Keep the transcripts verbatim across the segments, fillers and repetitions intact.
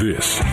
This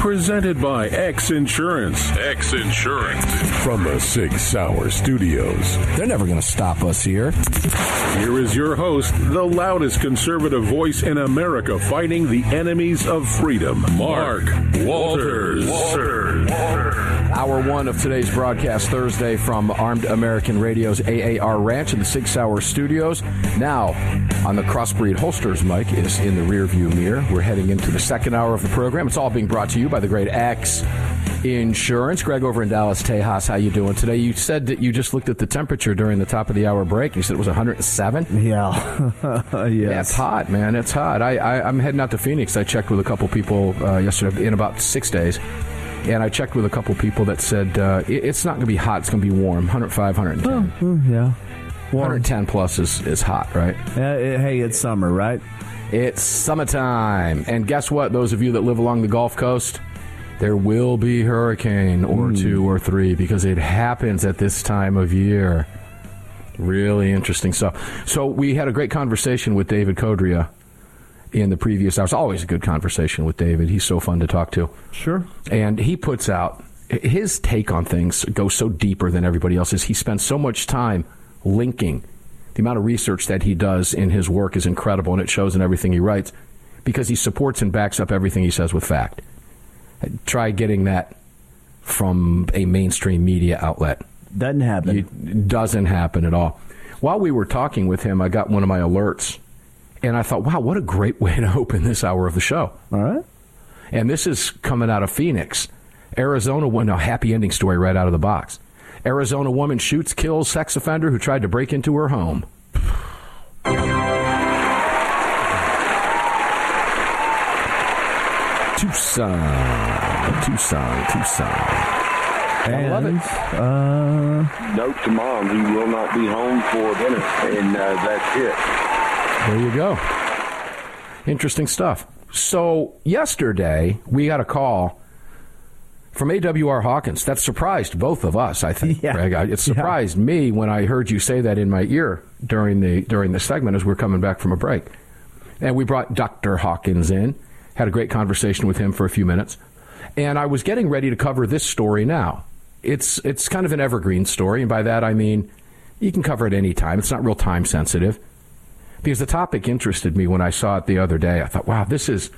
Presented by X Insurance. X Insurance. From the Sig Sauer Studios. They're never going to stop us here. Here is your host, the loudest conservative voice in America fighting the enemies of freedom, Mark Walters. Walters. Walters. Walters. Hour one of today's broadcast, Thursday, from Armed American Radio's A A R Ranch in the Sig Sauer Studios. Now, on the Crossbreed Holsters mic is in the rearview mirror. We're heading into the second hour of the program. It's all being brought to you by the great X Insurance. Greg over in Dallas, Tejas, how you doing today? You said that you just looked at the temperature during the top of the hour break. You said it was one hundred seven? Yeah. yes. Yeah, it's hot, man. It's hot. I, I, I'm heading out to Phoenix. I checked with a couple people uh, yesterday in about six days. And I checked with a couple people that said uh, it's not going to be hot. It's going to be warm, one oh five, one ten. Oh, yeah. Warm. one ten plus is, is hot, right? Uh, it, hey, it's summer, right? It's summertime. And guess what? Those of you that live along the Gulf Coast, there will be hurricane or mm. two or three, because it happens at this time of year. Really interesting stuff. So we had a great conversation with David Codrea in the previous hours. Always a good conversation with David. He's so fun to talk to. Sure. And he puts out his take on things, goes so deeper than everybody else's. He spends so much time linking. The amount of research that he does in his work is incredible, and it shows in everything he writes, because he supports and backs up everything he says with fact. Try getting that from a mainstream media outlet. Doesn't happen. It doesn't happen at all. While we were talking with him, I got one of my alerts, and I thought, wow, what a great way to open this hour of the show. All right. And this is coming out of Phoenix. Arizona, well, no, happy ending story right out of the box. Arizona woman shoots, kills sex offender who tried to break into her home. Tucson, Tucson, Tucson. And, I love it. Uh, Note to mom, he will not be home for dinner, and uh, that's it. There you go. Interesting stuff. So yesterday we got a call from A W R Hawkins. That surprised both of us, I think, yeah. Greg. It surprised yeah. me when I heard you say that in my ear during the during the segment as we were coming back from a break. And we brought Doctor Hawkins in, had a great conversation with him for a few minutes. And I was getting ready to cover this story now. It's it's kind of an evergreen story, and by that I mean you can cover it any time. It's not real time sensitive. Because the topic interested me when I saw it the other day. I thought, wow, this is,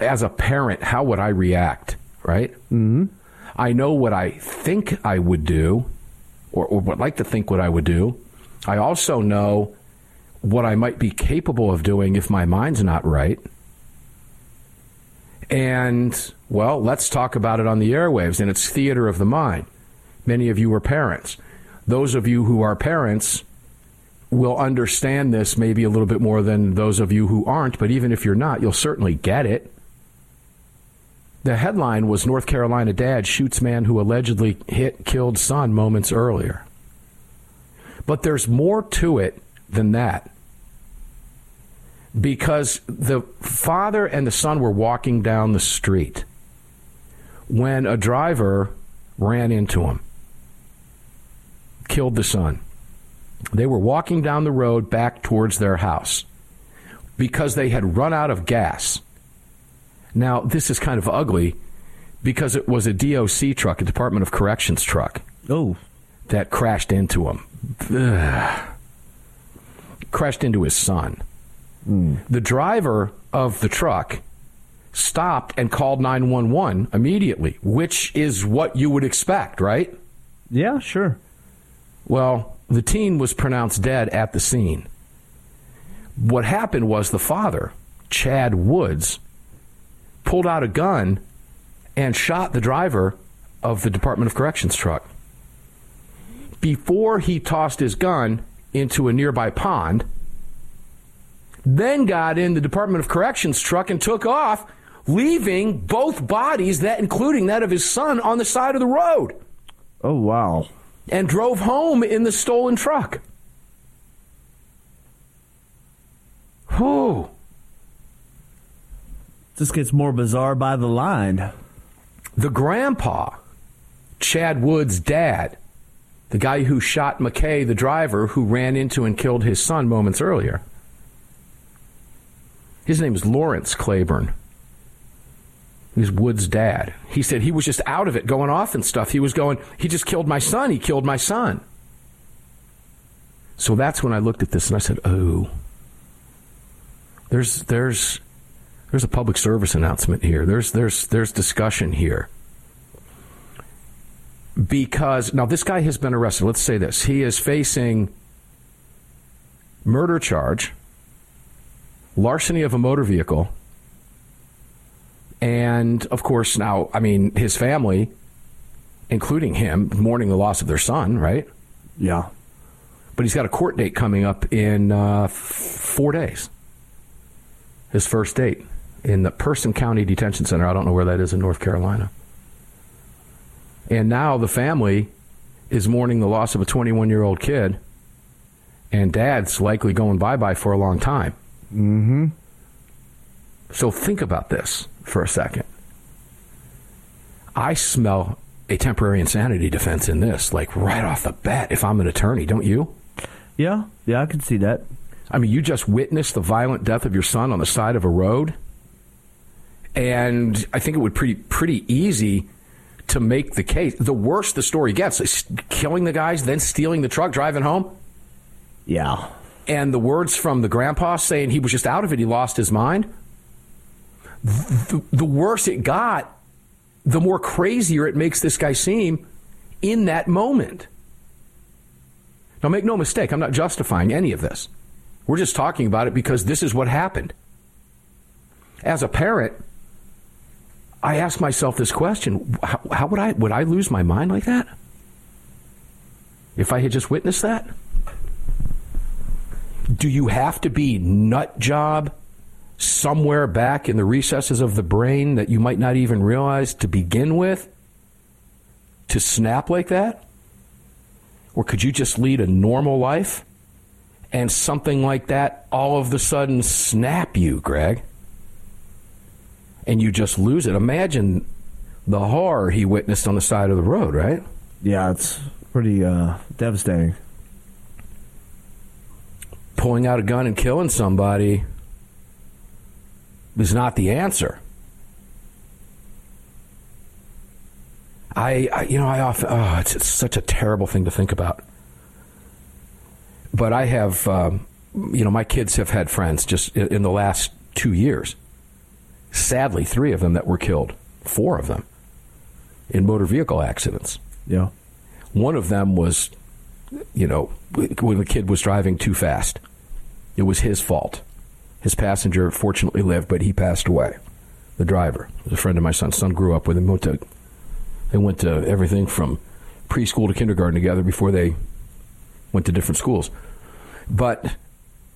as a parent, how would I react, right? Mm-hmm. I know what I think I would do, or, or would like to think what I would do. I also know what I might be capable of doing if my mind's not right. And, well, let's talk about it on the airwaves, and it's theater of the mind. Many of you are parents. Those of you who are parents will understand this maybe a little bit more than those of you who aren't, but even if you're not, you'll certainly get it. The headline was North Carolina dad shoots man who allegedly hit, killed son moments earlier. But there's more to it than that. Because the father and the son were walking down the street when a driver ran into him, killed the son. They were walking down the road back towards their house because they had run out of gas. Now, this is kind of ugly because it was a D O C truck, a Department of Corrections truck, oh, that crashed into him. Ugh. Crashed into his son. Mm. The driver of the truck stopped and called nine one one immediately, which is what you would expect, right? Yeah, sure. Well, the teen was pronounced dead at the scene. What happened was the father, Chad Woods, pulled out a gun and shot the driver of the Department of Corrections truck before he tossed his gun into a nearby pond, then got in the Department of Corrections truck and took off, leaving both bodies, that including that of his son, on the side of the road. Oh, wow. And drove home in the stolen truck. Whew. This gets more bizarre by the line. The grandpa, Chad Woods' dad, the guy who shot McKay, the driver who ran into and killed his son moments earlier. His name is Lawrence Claiborne. He's Wood's dad. He said he was just out of it, going off and stuff. He was going, he just killed my son. He killed my son. So that's when I looked at this and I said, oh, there's there's there's a public service announcement here. There's there's there's discussion here. Because now this guy has been arrested. Let's say this. He is facing murder charge, larceny of a motor vehicle. And, of course, now, I mean, his family, including him, mourning the loss of their son, right? Yeah. But he's got a court date coming up in uh, f- four days. His first date in the Person County Detention Center. I don't know where that is in North Carolina. And now the family is mourning the loss of a twenty-one-year-old kid, and dad's likely going bye-bye for a long time. Mm-hmm. So think about this for a second. I smell a temporary insanity defense in this, like right off the bat, if I'm an attorney, don't you? Yeah, yeah, I can see that. I mean, you just witnessed the violent death of your son on the side of a road, and I think it would be pretty, pretty easy to make the case. The worse the story gets, it's killing the guys, then stealing the truck, driving home. Yeah. And the words from the grandpa saying he was just out of it, he lost his mind. The, the worse it got, the more crazier it makes this guy seem in that moment. Now, make no mistake, I'm not justifying any of this. We're just talking about it because this is what happened. As a parent, I ask myself this question. How, how would I, would I lose my mind like that? If I had just witnessed that? Do you have to be nut job somewhere back in the recesses of the brain that you might not even realize to begin with to snap like that? Or could you just lead a normal life and something like that all of a sudden snap you, Greg? And you just lose it. Imagine the horror he witnessed on the side of the road, right? Yeah, it's pretty uh, devastating. Pulling out a gun and killing somebody is not the answer. I, I you know, I often, oh, it's, it's such a terrible thing to think about. But I have, um, you know, my kids have had friends just in, in the last two years. Sadly, three of them that were killed, four of them, in motor vehicle accidents. Yeah. One of them was, you know, when the kid was driving too fast. It was his fault. His passenger fortunately lived, but he passed away. The driver was a friend of my son's. Son grew up with him. Went to, they went to everything from preschool to kindergarten together before they went to different schools. But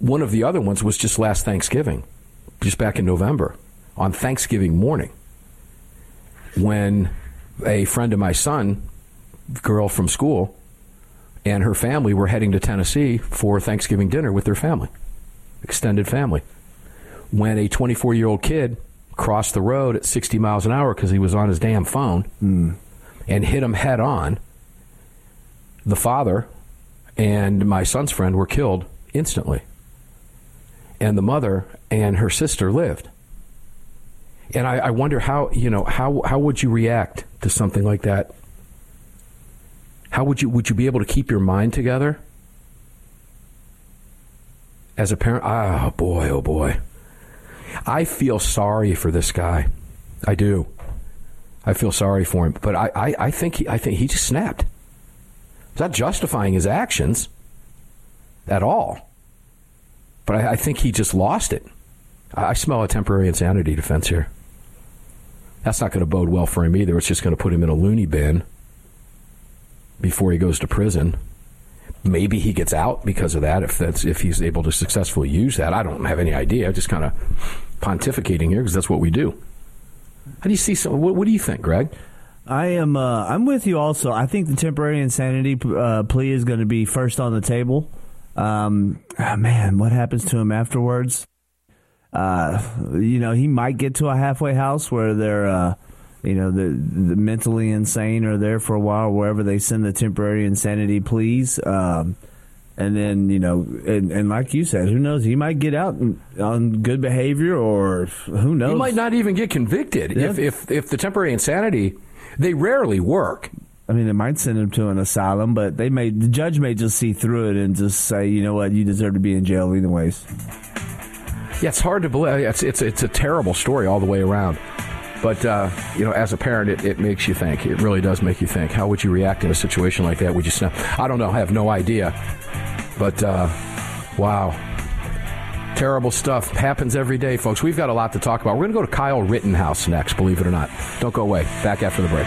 one of the other ones was just last Thanksgiving, just back in November. On Thanksgiving morning, when a friend of my son, girl from school, and her family were heading to Tennessee for Thanksgiving dinner with their family, extended family, when a twenty-four-year-old kid crossed the road at sixty miles an hour because he was on his damn phone mm. and hit him head on, the father and my son's friend were killed instantly. And the mother and her sister lived. And I, I wonder how, you know, how how would you react to something like that? How would you would you be able to keep your mind together as a parent? Oh, boy, oh, boy. I feel sorry for this guy. I do. I feel sorry for him. But I, I, I think he I think he just snapped. It's not justifying his actions at all. But I, I think he just lost it. I smell a temporary insanity defense here. That's not going to bode well for him either. It's just going to put him in a loony bin before he goes to prison. Maybe he gets out because of that, if that's if he's able to successfully use that. I don't have any idea. I'm just kind of pontificating here because that's what we do. How do you see some, what, what do you think, Greg? I am. Uh, I'm with you also. I think the temporary insanity uh, plea is going to be first on the table. Um, oh man, what happens to him afterwards? Uh, you know, he might get to a halfway house where they're, uh, you know, the, the mentally insane are there for a while, wherever they send the temporary insanity pleas. Um, and then, you know, and, and like you said, who knows? He might get out and, on good behavior, or who knows? He might not even get convicted. Yeah. if, if if the temporary insanity, they rarely work. I mean, it might send him to an asylum, but they may the judge may just see through it and just say, you know what, you deserve to be in jail anyways. Yeah, it's hard to believe. It's it's it's a terrible story all the way around. But, uh, you know, as a parent, it, it makes you think. It really does make you think. How would you react in a situation like that? Would you snap? I don't know. I have no idea. But, uh, wow. Terrible stuff. Happens every day, folks. We've got a lot to talk about. We're going to go to Kyle Rittenhouse next, believe it or not. Don't go away. Back after the break.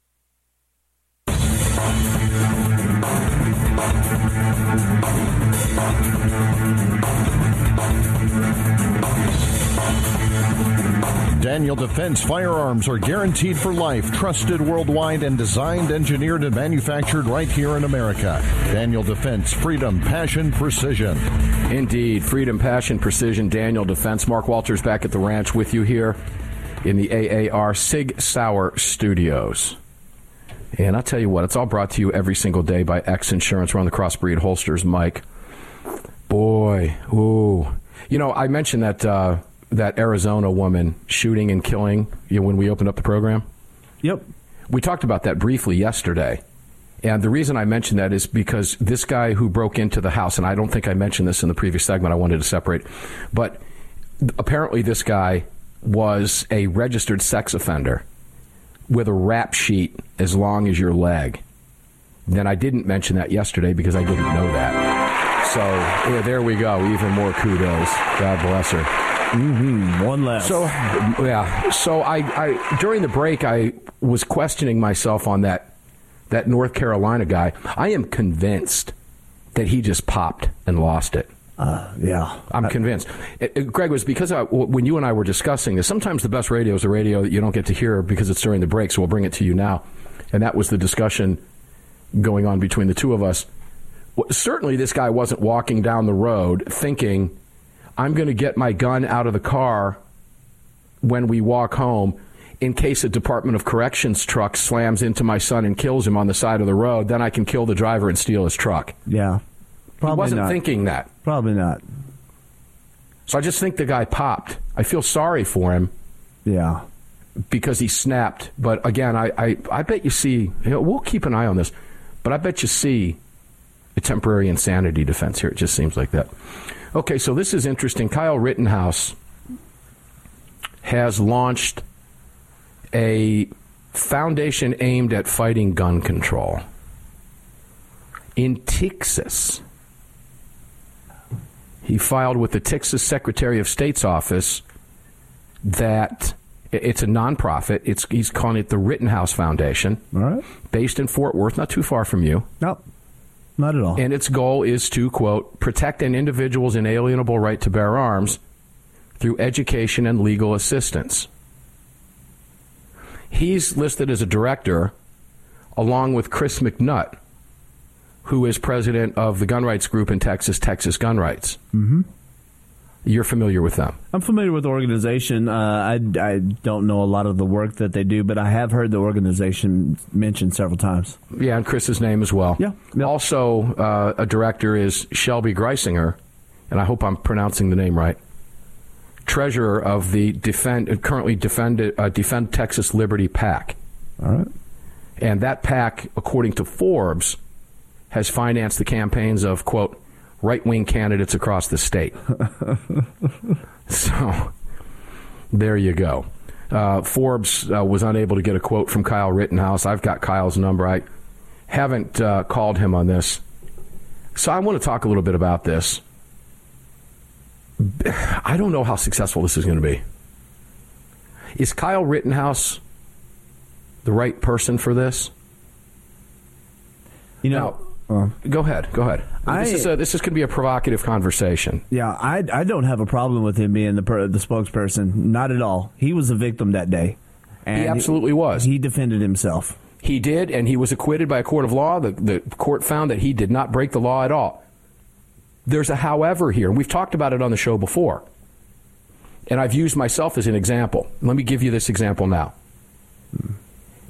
Daniel Defense firearms are guaranteed for life, trusted worldwide, and designed, engineered, and manufactured right here in America. Daniel Defense, freedom, passion, precision. Indeed, freedom, passion, precision, Daniel Defense. Mark Walters back at the ranch with you here in the A A R Sig Sauer Studios. And I'll tell you what, it's all brought to you every single day by X Insurance. We're on the Crossbreed Holsters, Mike. Boy, ooh. You know, I mentioned that... Uh, that Arizona woman shooting and killing, you know, when we opened up the program. Yep. We talked about that briefly yesterday. And the reason I mentioned that is because this guy who broke into the house, and I don't think I mentioned this in the previous segment, I wanted to separate, but apparently this guy was a registered sex offender with a rap sheet as long as your leg. Then I didn't mention that yesterday because I didn't know that. So yeah, there we go. Even more kudos. God bless her. Mm-hmm. One less. So, yeah. So I, I, during the break, I was questioning myself on that, that North Carolina guy. I am convinced that he just popped and lost it. Uh, yeah. I'm I, convinced. It, it, Greg, was because I, when you and I were discussing this, sometimes the best radio is the radio that you don't get to hear because it's during the break, so we'll bring it to you now. And that was the discussion going on between the two of us. Certainly this guy wasn't walking down the road thinking, I'm going to get my gun out of the car when we walk home in case a Department of Corrections truck slams into my son and kills him on the side of the road. Then I can kill the driver and steal his truck. Yeah. Probably he wasn't not. thinking that. Probably not. So I just think the guy popped. I feel sorry for him. Yeah. Because he snapped. But again, I, I, I bet you see, you know, we'll keep an eye on this, but I bet you see a temporary insanity defense here. It just seems like that. Okay, so this is interesting. Kyle Rittenhouse has launched a foundation aimed at fighting gun control in Texas. He filed with the Texas Secretary of State's office that it's a nonprofit. It's, he's calling it the Rittenhouse Foundation. All right. Based in Fort Worth, not too far from you. Nope. Not at all. And its goal is to, quote, protect an individual's inalienable right to bear arms through education and legal assistance. He's listed as a director along with Chris McNutt, who is president of the gun rights group in Texas, Texas Gun Rights. Mm-hmm. You're familiar with them. I'm familiar with the organization. Uh, I, I don't know a lot of the work that they do, but I have heard the organization mentioned several times. Yeah, and Chris's name as well. Yeah. Yep. Also, uh, a director is Shelby Greisinger, and I hope I'm pronouncing the name right, treasurer of the defend, currently defend, uh, Defend Texas Liberty PAC. All right. And that PAC, according to Forbes, has financed the campaigns of, quote, right-wing candidates across the state. So, there you go. Uh, Forbes uh, was unable to get a quote from Kyle Rittenhouse. I've got Kyle's number. I haven't uh, called him on this. So I want to talk a little bit about this. I don't know how successful this is going to be. Is Kyle Rittenhouse the right person for this? You know... Now, Go ahead. Go ahead. I, this is a, this is going to be a provocative conversation. Yeah, I, I don't have a problem with him being the per, the spokesperson. Not at all. He was a victim that day. And he absolutely he, was. He defended himself. He did, and he was acquitted by a court of law. The, the court found that he did not break the law at all. There's a however here, and we've talked about it on the show before. And I've used myself as an example. Let me give you this example now. Hmm.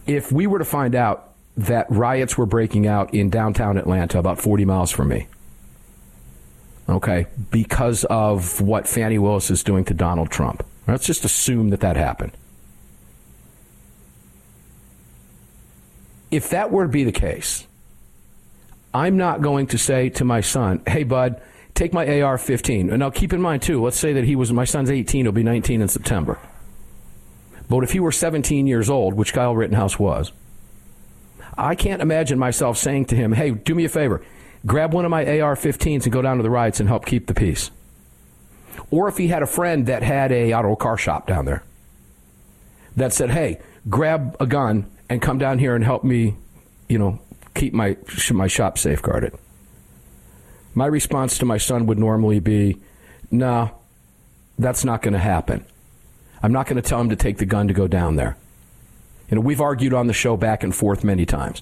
If we were to find out that riots were breaking out in downtown Atlanta, about forty miles from me, okay, because of what Fannie Willis is doing to Donald Trump. Let's just assume that that happened. if that were to be the case, I'm not going to say to my son, hey, bud, take my A R fifteen. And now keep in mind, too, let's say that he was, my son's eighteen, he'll be nineteen in September. But if he were seventeen years old, which Kyle Rittenhouse was, I can't imagine myself saying to him, hey, do me a favor, grab one of my A R fifteens and go down to the riots and help keep the peace. Or if he had a friend that had a auto car shop down there that said, hey, grab a gun and come down here and help me, you know, keep my my shop safeguarded. My response to my son would normally be, no, nah, that's not going to happen. I'm not going to tell him to take the gun to go down there. You know, we've argued on the show back and forth many times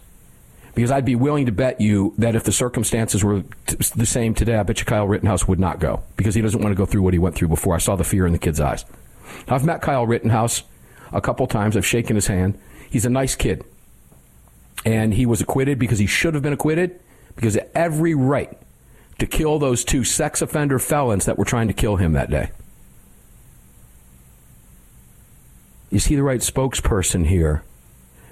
because I'd be willing to bet you that if the circumstances were t- the same today, I bet you Kyle Rittenhouse would not go because he doesn't want to go through what he went through before. I saw the fear in the kid's eyes. I've met Kyle Rittenhouse a couple times. I've shaken his hand. He's a nice kid. And he was acquitted because he should have been acquitted because of every right to kill those two sex offender felons that were trying to kill him that day. Is he the right spokesperson here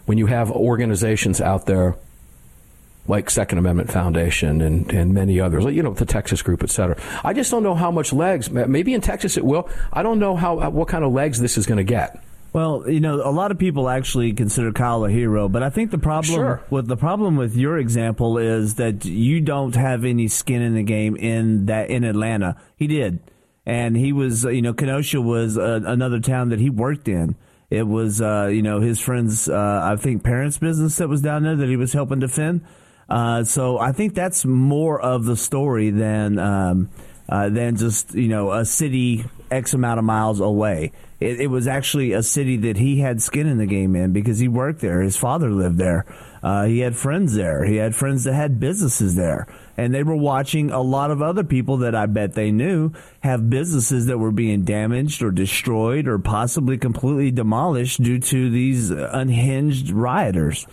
when you have organizations out there like Second Amendment Foundation and, and many others, you know, the Texas group, et cetera? I just don't know how much legs, maybe in Texas it will. I don't know how what kind of legs this is going to get. Well, you know, a lot of people actually consider Kyle a hero, but I think the problem sure. with the problem with your example is that you don't have any skin in the game in that in Atlanta. He did. And he was, you know, Kenosha was uh, another town that he worked in. It was, uh, you know, his friend's, uh, I think, parents' business that was down there that he was helping defend. Uh, so I think that's more of the story than um, uh, than just, you know, a city X amount of miles away. It, it was actually a city that he had skin in the game in because he worked there. His father lived there. Uh, he had friends there. He had friends that had businesses there. And they were watching a lot of other people that I bet they knew have businesses that were being damaged or destroyed or possibly completely demolished due to these unhinged rioters.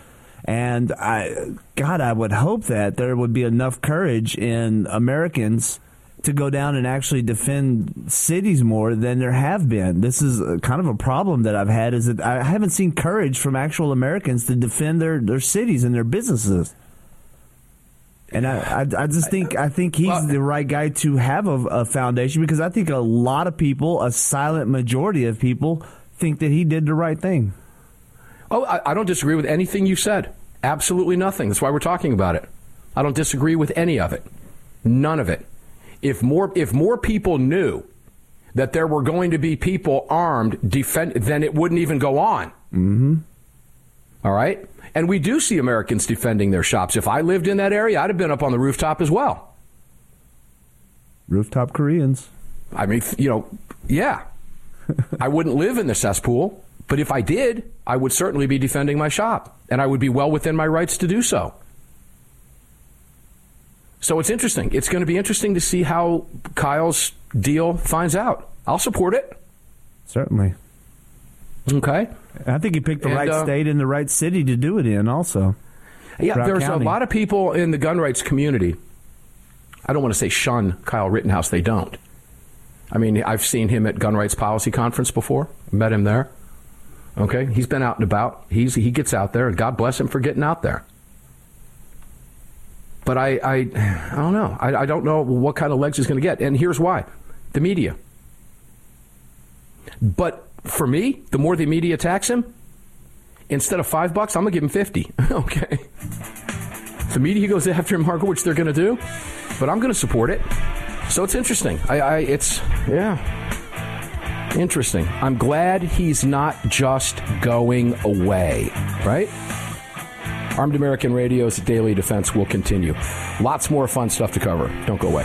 And I, God, I would hope that there would be enough courage in Americans to go down and actually defend cities more than there have been. This is kind of a problem that I've had is that I haven't seen courage from actual Americans to defend their, their cities and their businesses. And I, I, I just think I think he's well, the right guy to have a, a foundation because I think a lot of people, a silent majority of people, think that he did the right thing. Oh, I, I don't disagree with anything you said. Absolutely nothing. That's why we're talking about it. I don't disagree with any of it. None of it. If more if more people knew that there were going to be people armed, defend, then it wouldn't even go on. Mm-hmm. All right? And we do see Americans defending their shops. If I lived in that area, I'd have been up on the rooftop as well. Rooftop Koreans. I mean, you know, yeah. I wouldn't live in the cesspool, but if I did, I would certainly be defending my shop, and I would be well within my rights to do so. So it's interesting. It's going to be interesting to see how Kyle's deal finds out. I'll support it. Certainly. Okay. I think he picked the and, right uh, state and the right city to do it in also. Yeah, there's county. A lot of people in the gun rights community. I don't want to say shun Kyle Rittenhouse. They don't. I mean, I've seen him at Gun Rights Policy Conference before. Met him there. Okay. He's been out and about. He's He gets out there, and God bless him for getting out there. But I, I, I don't know. I, I don't know what kind of legs he's going to get. And here's why. The media. But for me, the more the media attacks him, instead of five bucks, I'm going to give him fifty. Okay. The media goes after him, Marco, which they're going to do, but I'm going to support it. So it's interesting. I, I, it's, yeah, interesting. I'm glad he's not just going away, right? Armed American Radio's Daily Defense will continue. Lots more fun stuff to cover. Don't go away.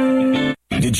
Did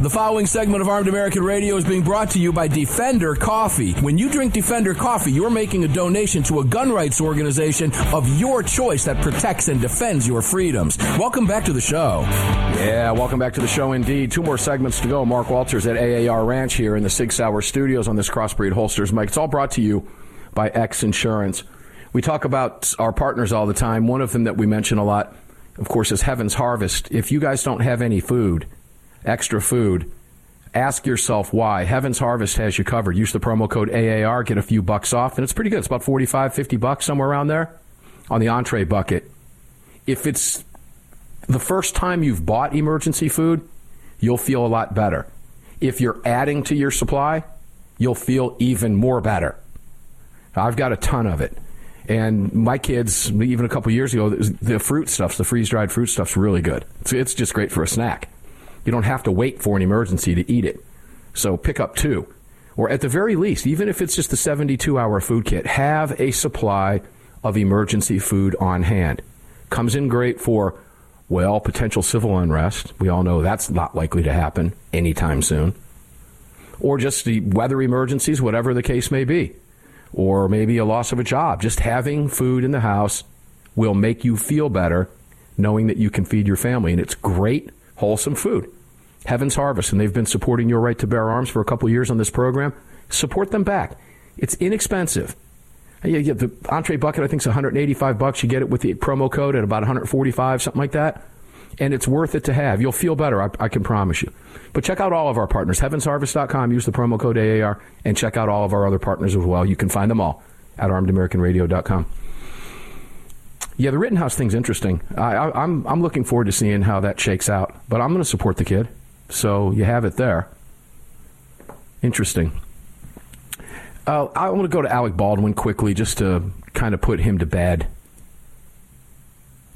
The following segment of Armed American Radio is being brought to you by Defender Coffee. When you drink Defender Coffee, you're making a donation to a gun rights organization of your choice that protects and defends your freedoms. Welcome back to the show. Yeah, welcome back to the show indeed. Two more segments to go. Mark Walters at A A R Ranch here in the Sig Sauer Studios on this Crossbreed Holsters mic. It's all brought to you by X Insurance. We talk about our partners all the time. One of them that we mention a lot, of course, is Heaven's Harvest. If you guys don't have any food, extra food, ask yourself why. Heaven's Harvest has you covered. Use the promo code A A R, get a few bucks off, and it's pretty good. It's about forty-five, fifty bucks, somewhere around there, on the entree bucket. If it's the first time you've bought emergency food, you'll feel a lot better. If you're adding to your supply, you'll feel even more better. I've got a ton of it. And my kids, even a couple years ago, the fruit stuffs, the freeze-dried fruit stuff's really good. It's, it's just great for a snack. You don't have to wait for an emergency to eat it. So pick up two. Or at the very least, even if it's just a seventy-two hour food kit, have a supply of emergency food on hand. Comes in great for, well, potential civil unrest. We all know that's not likely to happen anytime soon. Or just the weather emergencies, whatever the case may be. Or maybe a loss of a job. Just having food in the house will make you feel better knowing that you can feed your family. And it's great, wholesome food. Heaven's Harvest, and they've been supporting your right to bear arms for a couple of years on this program. Support them back. It's inexpensive. You get the entree bucket, I think, is one hundred eighty-five bucks. You get it with the promo code at about one hundred forty-five, something like that. And it's worth it to have. You'll feel better, I, I can promise you. But check out all of our partners, heavens harvest dot com. Use the promo code A A R, and check out all of our other partners as well. You can find them all at armed american radio dot com. Yeah, the Rittenhouse thing's interesting. I, I, I'm, I'm looking forward to seeing how that shakes out. But I'm going to support the kid. So you have it there. Interesting. Uh, I want to go to Alec Baldwin quickly just to kind of put him to bed.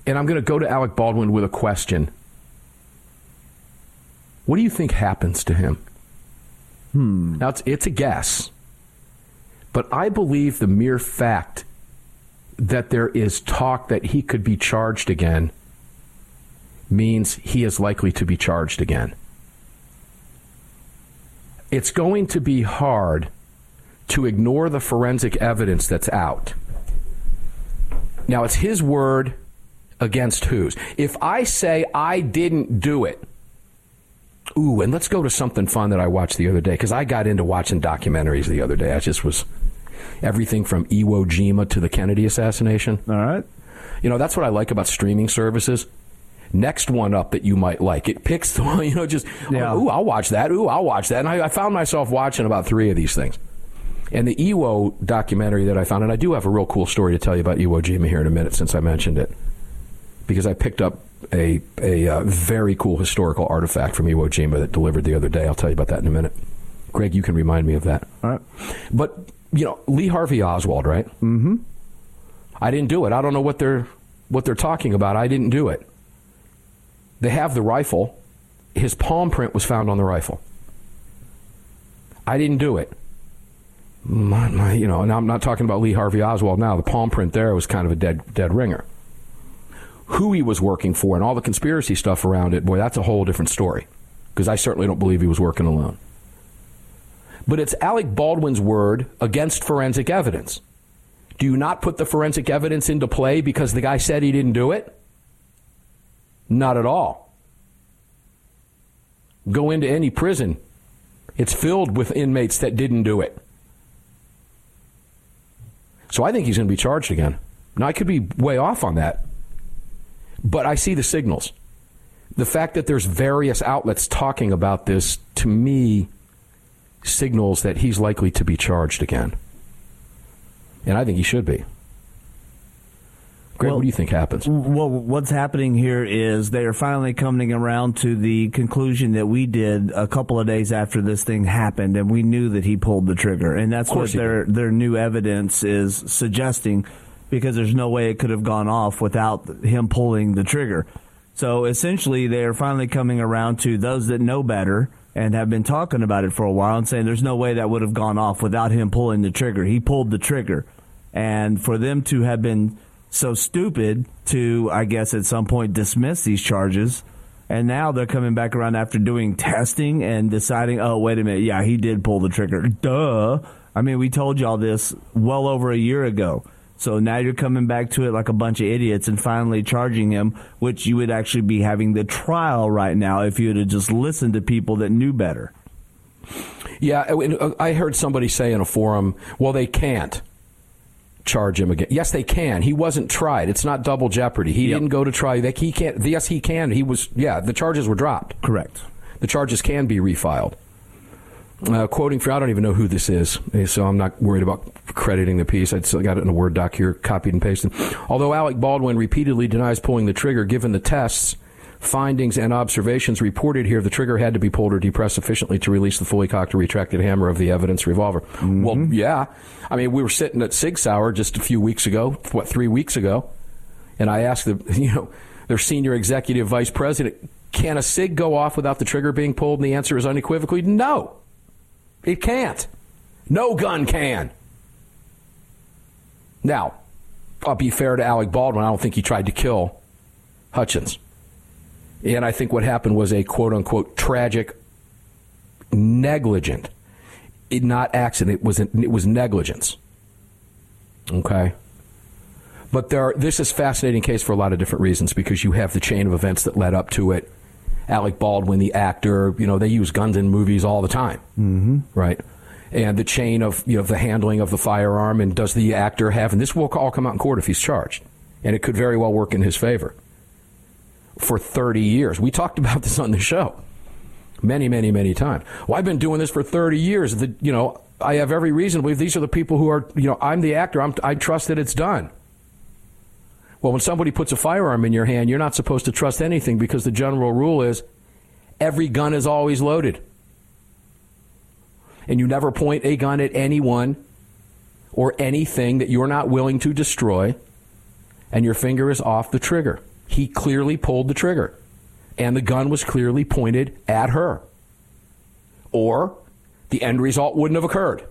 And I'm going to go to Alec Baldwin with a question. What do you think happens to him? Hmm. Now, it's, it's a guess. But I believe the mere fact that there is talk that he could be charged again means he is likely to be charged again. It's going to be hard to ignore the forensic evidence that's out. Now, it's his word against whose. If I say I didn't do it, ooh, and let's go to something fun that I watched the other day, because I got into watching documentaries the other day. I just was everything from Iwo Jima to the Kennedy assassination. All right. You know, that's what I like about streaming services. Next one up that you might like. It picks the one, you know, just, yeah. oh, ooh, I'll watch that. Ooh, I'll watch that. And I, I found myself watching about three of these things. And the Iwo documentary that I found, and I do have a real cool story to tell you about Iwo Jima here in a minute since I mentioned it, because I picked up a, a uh, very cool historical artifact from Iwo Jima that delivered the other day. I'll tell you about that in a minute. Greg, you can remind me of that. All right. But, you know, Lee Harvey Oswald, right? Mm-hmm. I didn't do it. I don't know what they're what they're talking about. I didn't do it. They have the rifle. His palm print was found on the rifle. I didn't do it. My, my, you know, and I'm not talking about Lee Harvey Oswald now. The palm print there was kind of a dead, dead ringer. Who he was working for and all the conspiracy stuff around it, boy, that's a whole different story. Because I certainly don't believe he was working alone. But it's Alec Baldwin's word against forensic evidence. Do you not put the forensic evidence into play because the guy said he didn't do it? Not at all. Go into any prison. It's filled with inmates that didn't do it. So I think he's going to be charged again. Now, I could be way off on that. But I see the signals. The fact that there's various outlets talking about this, to me, signals that he's likely to be charged again. And I think he should be. Greg, well, what do you think happens? Well, what's happening here is they are finally coming around to the conclusion that we did a couple of days after this thing happened, and we knew that he pulled the trigger. And that's what their, their new evidence is suggesting, because there's no way it could have gone off without him pulling the trigger. So essentially they are finally coming around to those that know better and have been talking about it for a while and saying there's no way that would have gone off without him pulling the trigger. He pulled the trigger. And for them to have been so stupid to, I guess, at some point dismiss these charges. And now they're coming back around after doing testing and deciding, oh, wait a minute, yeah, he did pull the trigger. Duh. I mean, we told y'all this well over a year ago. So now you're coming back to it like a bunch of idiots and finally charging him, which you would actually be having the trial right now if you would have just listened to people that knew better. Yeah, I heard somebody say in a forum, well, they can't charge him again. Yes, they can. He wasn't tried. It's not double jeopardy. He yep. didn't go to trial. Like he can't. Yes, he can. He was. Yeah, the charges were dropped. Correct. The charges can be refiled. Uh, quoting for I don't even know who this is, so I'm not worried about crediting the piece. I still got it in a Word doc here, copied and pasted. Although Alec Baldwin repeatedly denies pulling the trigger, given the tests findings and observations reported here, the trigger had to be pulled or depressed sufficiently to release the fully cocked or retracted hammer of the evidence revolver. Mm-hmm. Well, yeah. I mean, we were sitting at Sig Sauer just a few weeks ago, what, three weeks ago, and I asked the, you know, their senior executive vice president, can a SIG go off without the trigger being pulled? And the answer is unequivocally no. It can't. No gun can. Now, I'll be fair to Alec Baldwin. I don't think he tried to kill Hutchins. And I think what happened was a quote-unquote tragic, negligent, not accident. It was, it was negligence. Okay? But there are, this is a fascinating case for a lot of different reasons, because you have the chain of events that led up to it. Alec Baldwin, the actor, you know, they use guns in movies all the time, mm-hmm. right? And the chain of, you know, the handling of the firearm, and does the actor have, and this will all come out in court if he's charged, and it could very well work in his favor for thirty years. We talked about this on the show many, many, many times. Well, I've been doing this for thirty years. The, you know, I have every reason to believe these are the people who are, you know, I'm the actor. I'm, I trust that it's done. Well, when somebody puts a firearm in your hand, you're not supposed to trust anything, because the general rule is every gun is always loaded. And you never point a gun at anyone or anything that you're not willing to destroy, and your finger is off the trigger. He clearly pulled the trigger, and the gun was clearly pointed at her, or the end result wouldn't have occurred.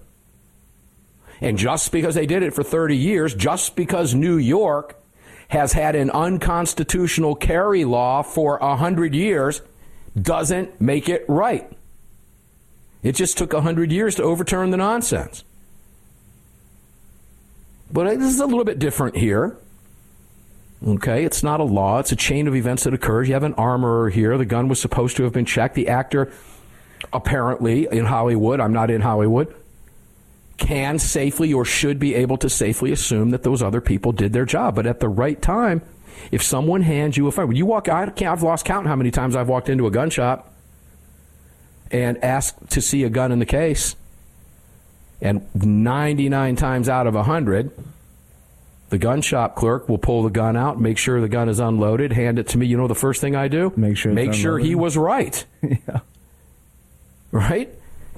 And just because they did it for thirty years, just because New York has had an unconstitutional carry law for one hundred years, doesn't make it right. It just took one hundred years to overturn the nonsense. But this is a little bit different here. Okay, it's not a law. It's a chain of events that occurs. You have an armorer here. The gun was supposed to have been checked. The actor, apparently, in Hollywood, I'm not in Hollywood, can safely or should be able to safely assume that those other people did their job. But at the right time, if someone hands you a firearm, you walk, I can't, I've lost count how many times I've walked into a gun shop and asked to see a gun in the case, and ninety-nine times out of one hundred, the gun shop clerk will pull the gun out, make sure the gun is unloaded, hand it to me. You know the first thing I do? Make sure, make sure he was right. Yeah. Right?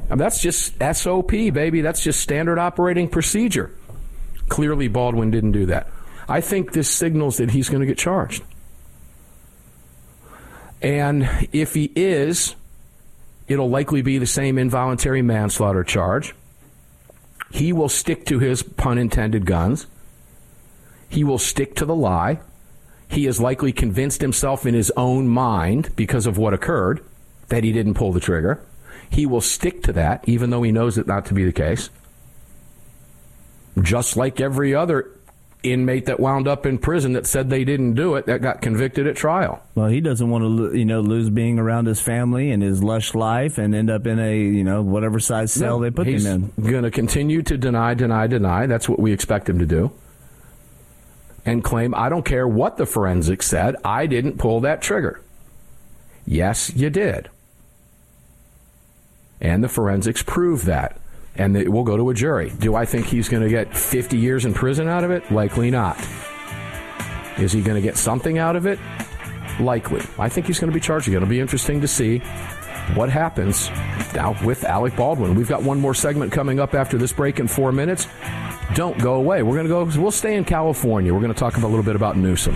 I mean, that's just S O P, baby. That's just standard operating procedure. Clearly, Baldwin didn't do that. I think this signals that he's going to get charged. And if he is, it'll likely be the same involuntary manslaughter charge. He will stick to his, pun intended, guns. He will stick to the lie. He has likely convinced himself in his own mind, because of what occurred, that he didn't pull the trigger. He will stick to that, even though he knows it not to be the case. Just like every other inmate that wound up in prison that said they didn't do it, that got convicted at trial. Well, he doesn't want to, you know, lose being around his family and his lush life and end up in a, you know, whatever size cell no, they put him in. He's going to continue to deny, deny, deny. That's what we expect him to do. And claim, I don't care what the forensics said, I didn't pull that trigger. Yes, you did. And the forensics prove that. And it will go to a jury. Do I think he's going to get fifty years in prison out of it? Likely not. Is he going to get something out of it? Likely. I think he's going to be charged again. It'll be interesting to see what happens now with Alec Baldwin. We've got one more segment coming up after this break in four minutes. Don't go away. We're going to go, we'll stay in California. We're going to talk about, a little bit about Newsom.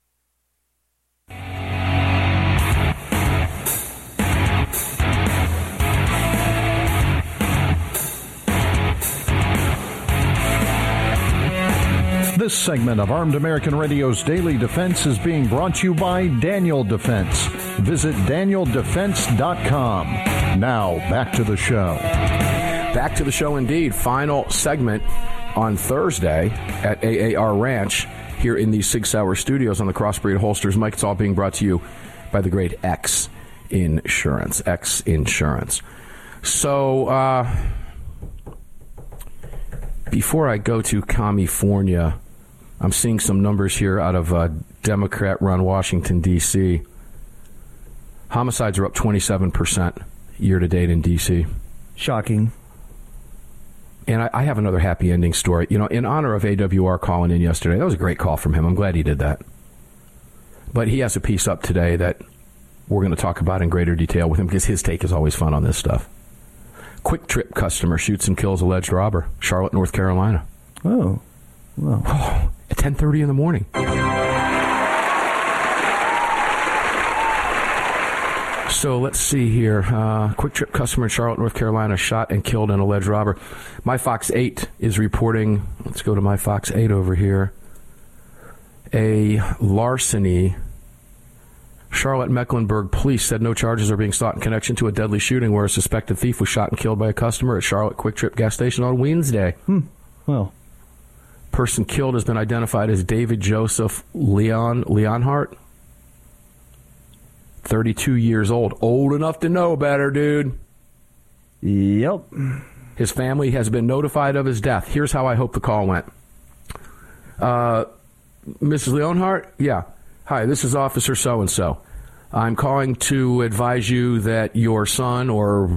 This segment of Armed American Radio's Daily Defense is being brought to you by Daniel Defense. Visit daniel defense dot com. Now, back to the show. Back to the show indeed. Final segment on Thursday at A A R Ranch here in the Sig Sauer studios on the Crossbreed Holsters. Mike, it's all being brought to you by the great X Insurance. X Insurance. So, uh, before I go to California, I'm seeing some numbers here out of uh, Democrat-run Washington, D C Homicides are up twenty-seven percent year-to-date in D C Shocking. And I, I have another happy ending story. You know, in honor of A W R calling in yesterday, that was a great call from him. I'm glad he did that. But he has a piece up today that we're going to talk about in greater detail with him because his take is always fun on this stuff. Quick Trip customer shoots and kills alleged robber. Charlotte, North Carolina. Oh. Wow. Oh, at ten thirty in the morning. So let's see here. Uh, Quick Trip customer in Charlotte, North Carolina, shot and killed an alleged robber. My Fox eight is reporting, let's go to My Fox eight over here, a larceny Charlotte-Mecklenburg police said no charges are being sought in connection to a deadly shooting where a suspected thief was shot and killed by a customer at Charlotte Quick Trip gas station on Wednesday. Hmm. Well. Person killed has been identified as David Joseph Leon Leonhart. thirty-two years old. Old enough to know better, dude. Yep. His family has been notified of his death. Here's how I hope the call went. Uh, Missus Leonhart? Yeah. Hi, this is Officer So-and-so. I'm calling to advise you that your son or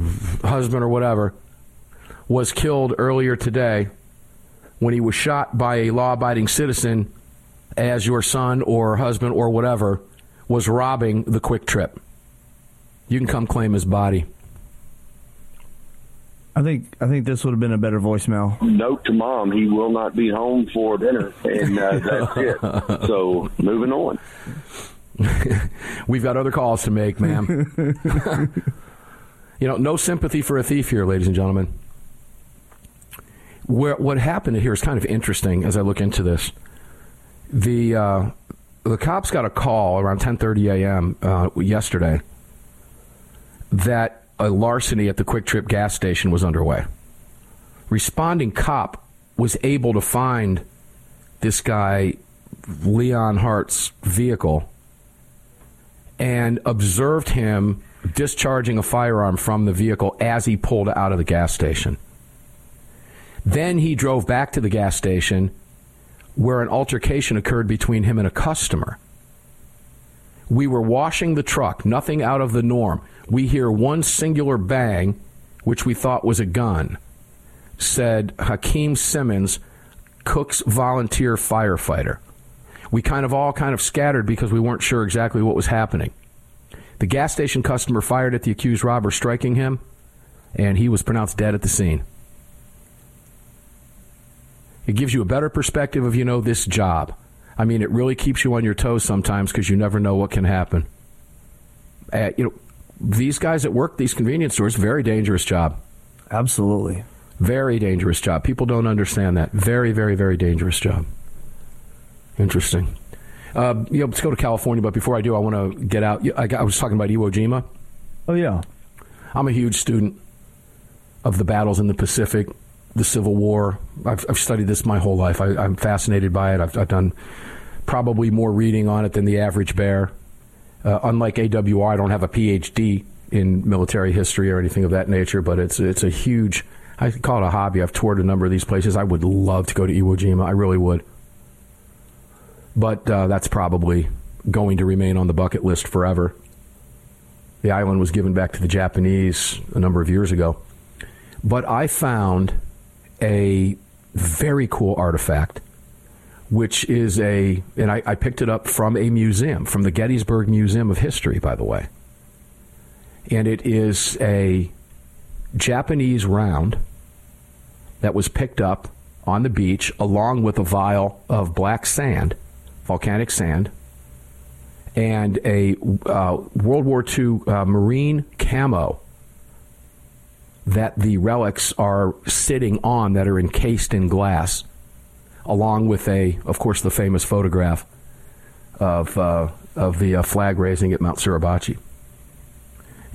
husband or whatever was killed earlier today when he was shot by a law-abiding citizen as your son or husband or whatever was robbing the Quick Trip. You can come claim his body. I think I think this would have been a better voicemail. Note to mom, he will not be home for dinner, and uh, that's it. So, moving on. We've got other calls to make, ma'am. You know, no sympathy for a thief here, ladies and gentlemen. Where, what happened here is kind of interesting as I look into this. The uh, the cops got a call around ten thirty a.m. Uh, yesterday that a larceny at the Quick Trip gas station was underway. Responding cop was able to find this guy, Leon Hart's vehicle, and observed him discharging a firearm from the vehicle as he pulled out of the gas station. Then he drove back to the gas station where an altercation occurred between him and a customer. We were washing the truck, nothing out of the norm. We hear one singular bang, which we thought was a gun, said Hakeem Simmons, Cook's volunteer firefighter. We kind of all kind of scattered because we weren't sure exactly what was happening. The gas station customer fired at the accused robber, striking him, and he was pronounced dead at the scene. It gives you a better perspective of, you know, this job. I mean, it really keeps you on your toes sometimes because you never know what can happen. Uh, you know, these guys that work these convenience stores, very dangerous job. Absolutely. Very dangerous job. People don't understand that. Very, very, very dangerous job. Interesting. Uh, you know, let's go to California, but before I do, I want to get out. I, got, I was talking about Iwo Jima. Oh, yeah. I'm a huge student of the battles in the Pacific. The Civil War. I've, I've studied this my whole life. I, I'm fascinated by it. I've, I've done probably more reading on it than the average bear. Uh, unlike A W R, I don't have a P H D in military history or anything of that nature, but it's it's a huge, I call it a hobby. I've toured a number of these places. I would love to go to Iwo Jima. I really would. But uh, that's probably going to remain on the bucket list forever. The island was given back to the Japanese a number of years ago. But I found a very cool artifact, which is a, and I, I picked it up from a museum, from the Gettysburg Museum of History, by the way. And it is a Japanese round that was picked up on the beach along with a vial of black sand, volcanic sand, and a uh, World War Two uh, Marine camo that the relics are sitting on that are encased in glass, along with, a, of course, the famous photograph of uh, of the uh, flag raising at Mount Suribachi.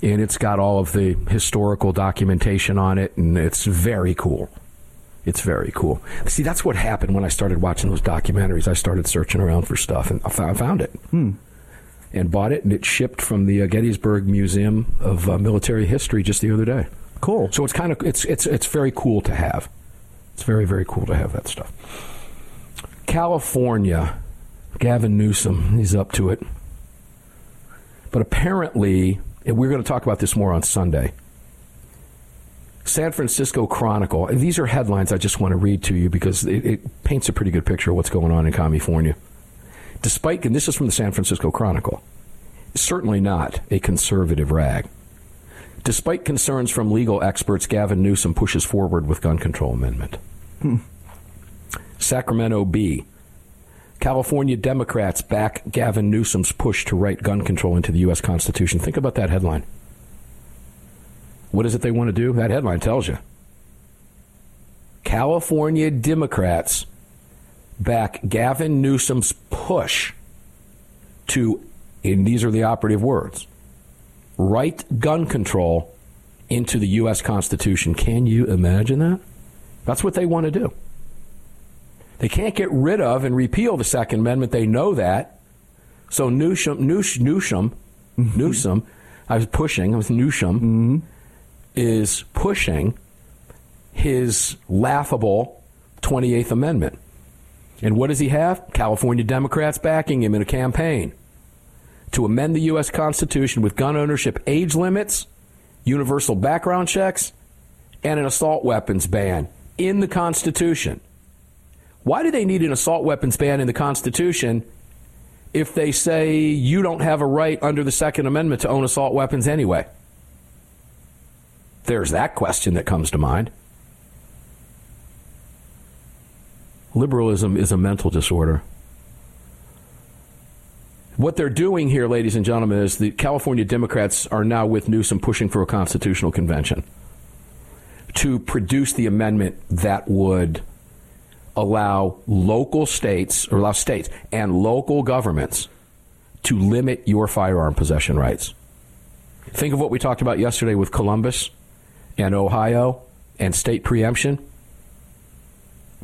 And it's got all of the historical documentation on it, and it's very cool. It's very cool. See, that's what happened when I started watching those documentaries. I started searching around for stuff, and I found it. Hmm. And bought it, and it shipped from the uh, Gettysburg Museum of uh, Military History just the other day. Cool. So it's kind of it's it's it's very cool to have. It's very, very cool to have that stuff. California, Gavin Newsom, he's up to it. But apparently, and we're going to talk about this more on Sunday. San Francisco Chronicle. These are headlines I just want to read to you because it, it paints a pretty good picture of what's going on in California. Despite, and this is from the San Francisco Chronicle, certainly not a conservative rag. Despite concerns from legal experts, Gavin Newsom pushes forward with gun control amendment. Hmm. Sacramento Bee. California Democrats back Gavin Newsom's push to write gun control into the U S Constitution. Think about that headline. What is it they want to do? That headline tells you. California Democrats back Gavin Newsom's push to and these are the operative words, write gun control into the U S Constitution. Can you imagine that? That's what they want to do. They can't get rid of and repeal the Second Amendment. They know that. So Newsom, Newsom, Newsom, mm-hmm. Newsom I was pushing, I was Newsom, mm-hmm. is pushing his laughable twenty-eighth Amendment. And what does he have? California Democrats backing him in a campaign to amend the U S Constitution with gun ownership age limits, universal background checks, and an assault weapons ban in the Constitution. Why do they need an assault weapons ban in the Constitution if they say you don't have a right under the Second Amendment to own assault weapons anyway? There's that question that comes to mind. Liberalism is a mental disorder. What they're doing here, ladies and gentlemen, is the California Democrats are now with Newsom pushing for a constitutional convention to produce the amendment that would allow local states or allow states and local governments to limit your firearm possession rights. Think of what we talked about yesterday with Columbus and Ohio and state preemption.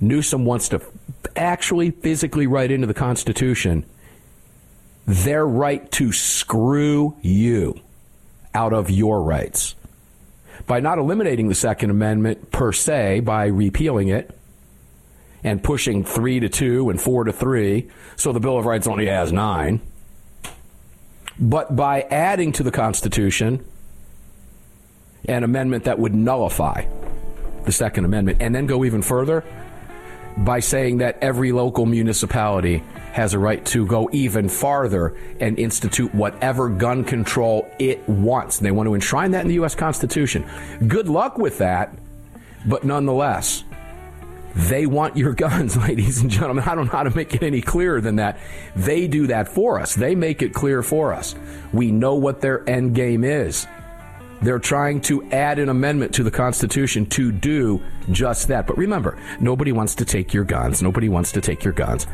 Newsom wants to actually physically write into the Constitution their right to screw you out of your rights. By not eliminating the Second Amendment per se, by repealing it and pushing three to two and four to three, so the Bill of Rights only has nine, but by adding to the Constitution an amendment that would nullify the Second Amendment, and then go even further by saying that every local municipality has a right to go even farther and institute whatever gun control it wants. They want to enshrine that in the U S Constitution. Good luck with that, but nonetheless, they want your guns, ladies and gentlemen. I don't know how to make it any clearer than that. They do that for us. They make it clear for us. We know what their end game is. They're trying to add an amendment to the Constitution to do just that. But remember, nobody wants to take your guns. Nobody wants to take your guns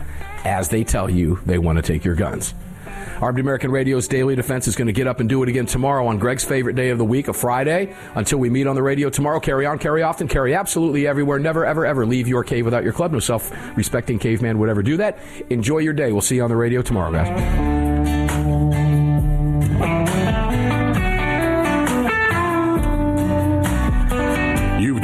as they tell you they want to take your guns. Armed American Radio's Daily Defense is going to get up and do it again tomorrow on Greg's favorite day of the week, a Friday. Until we meet on the radio tomorrow, carry on, carry often, carry absolutely everywhere. Never, ever, ever leave your cave without your club. No self-respecting caveman would ever do that. Enjoy your day. We'll see you on the radio tomorrow, guys. You've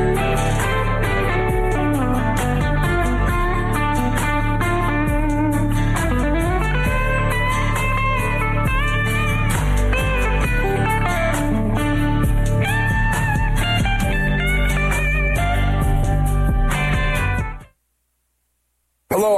Hello,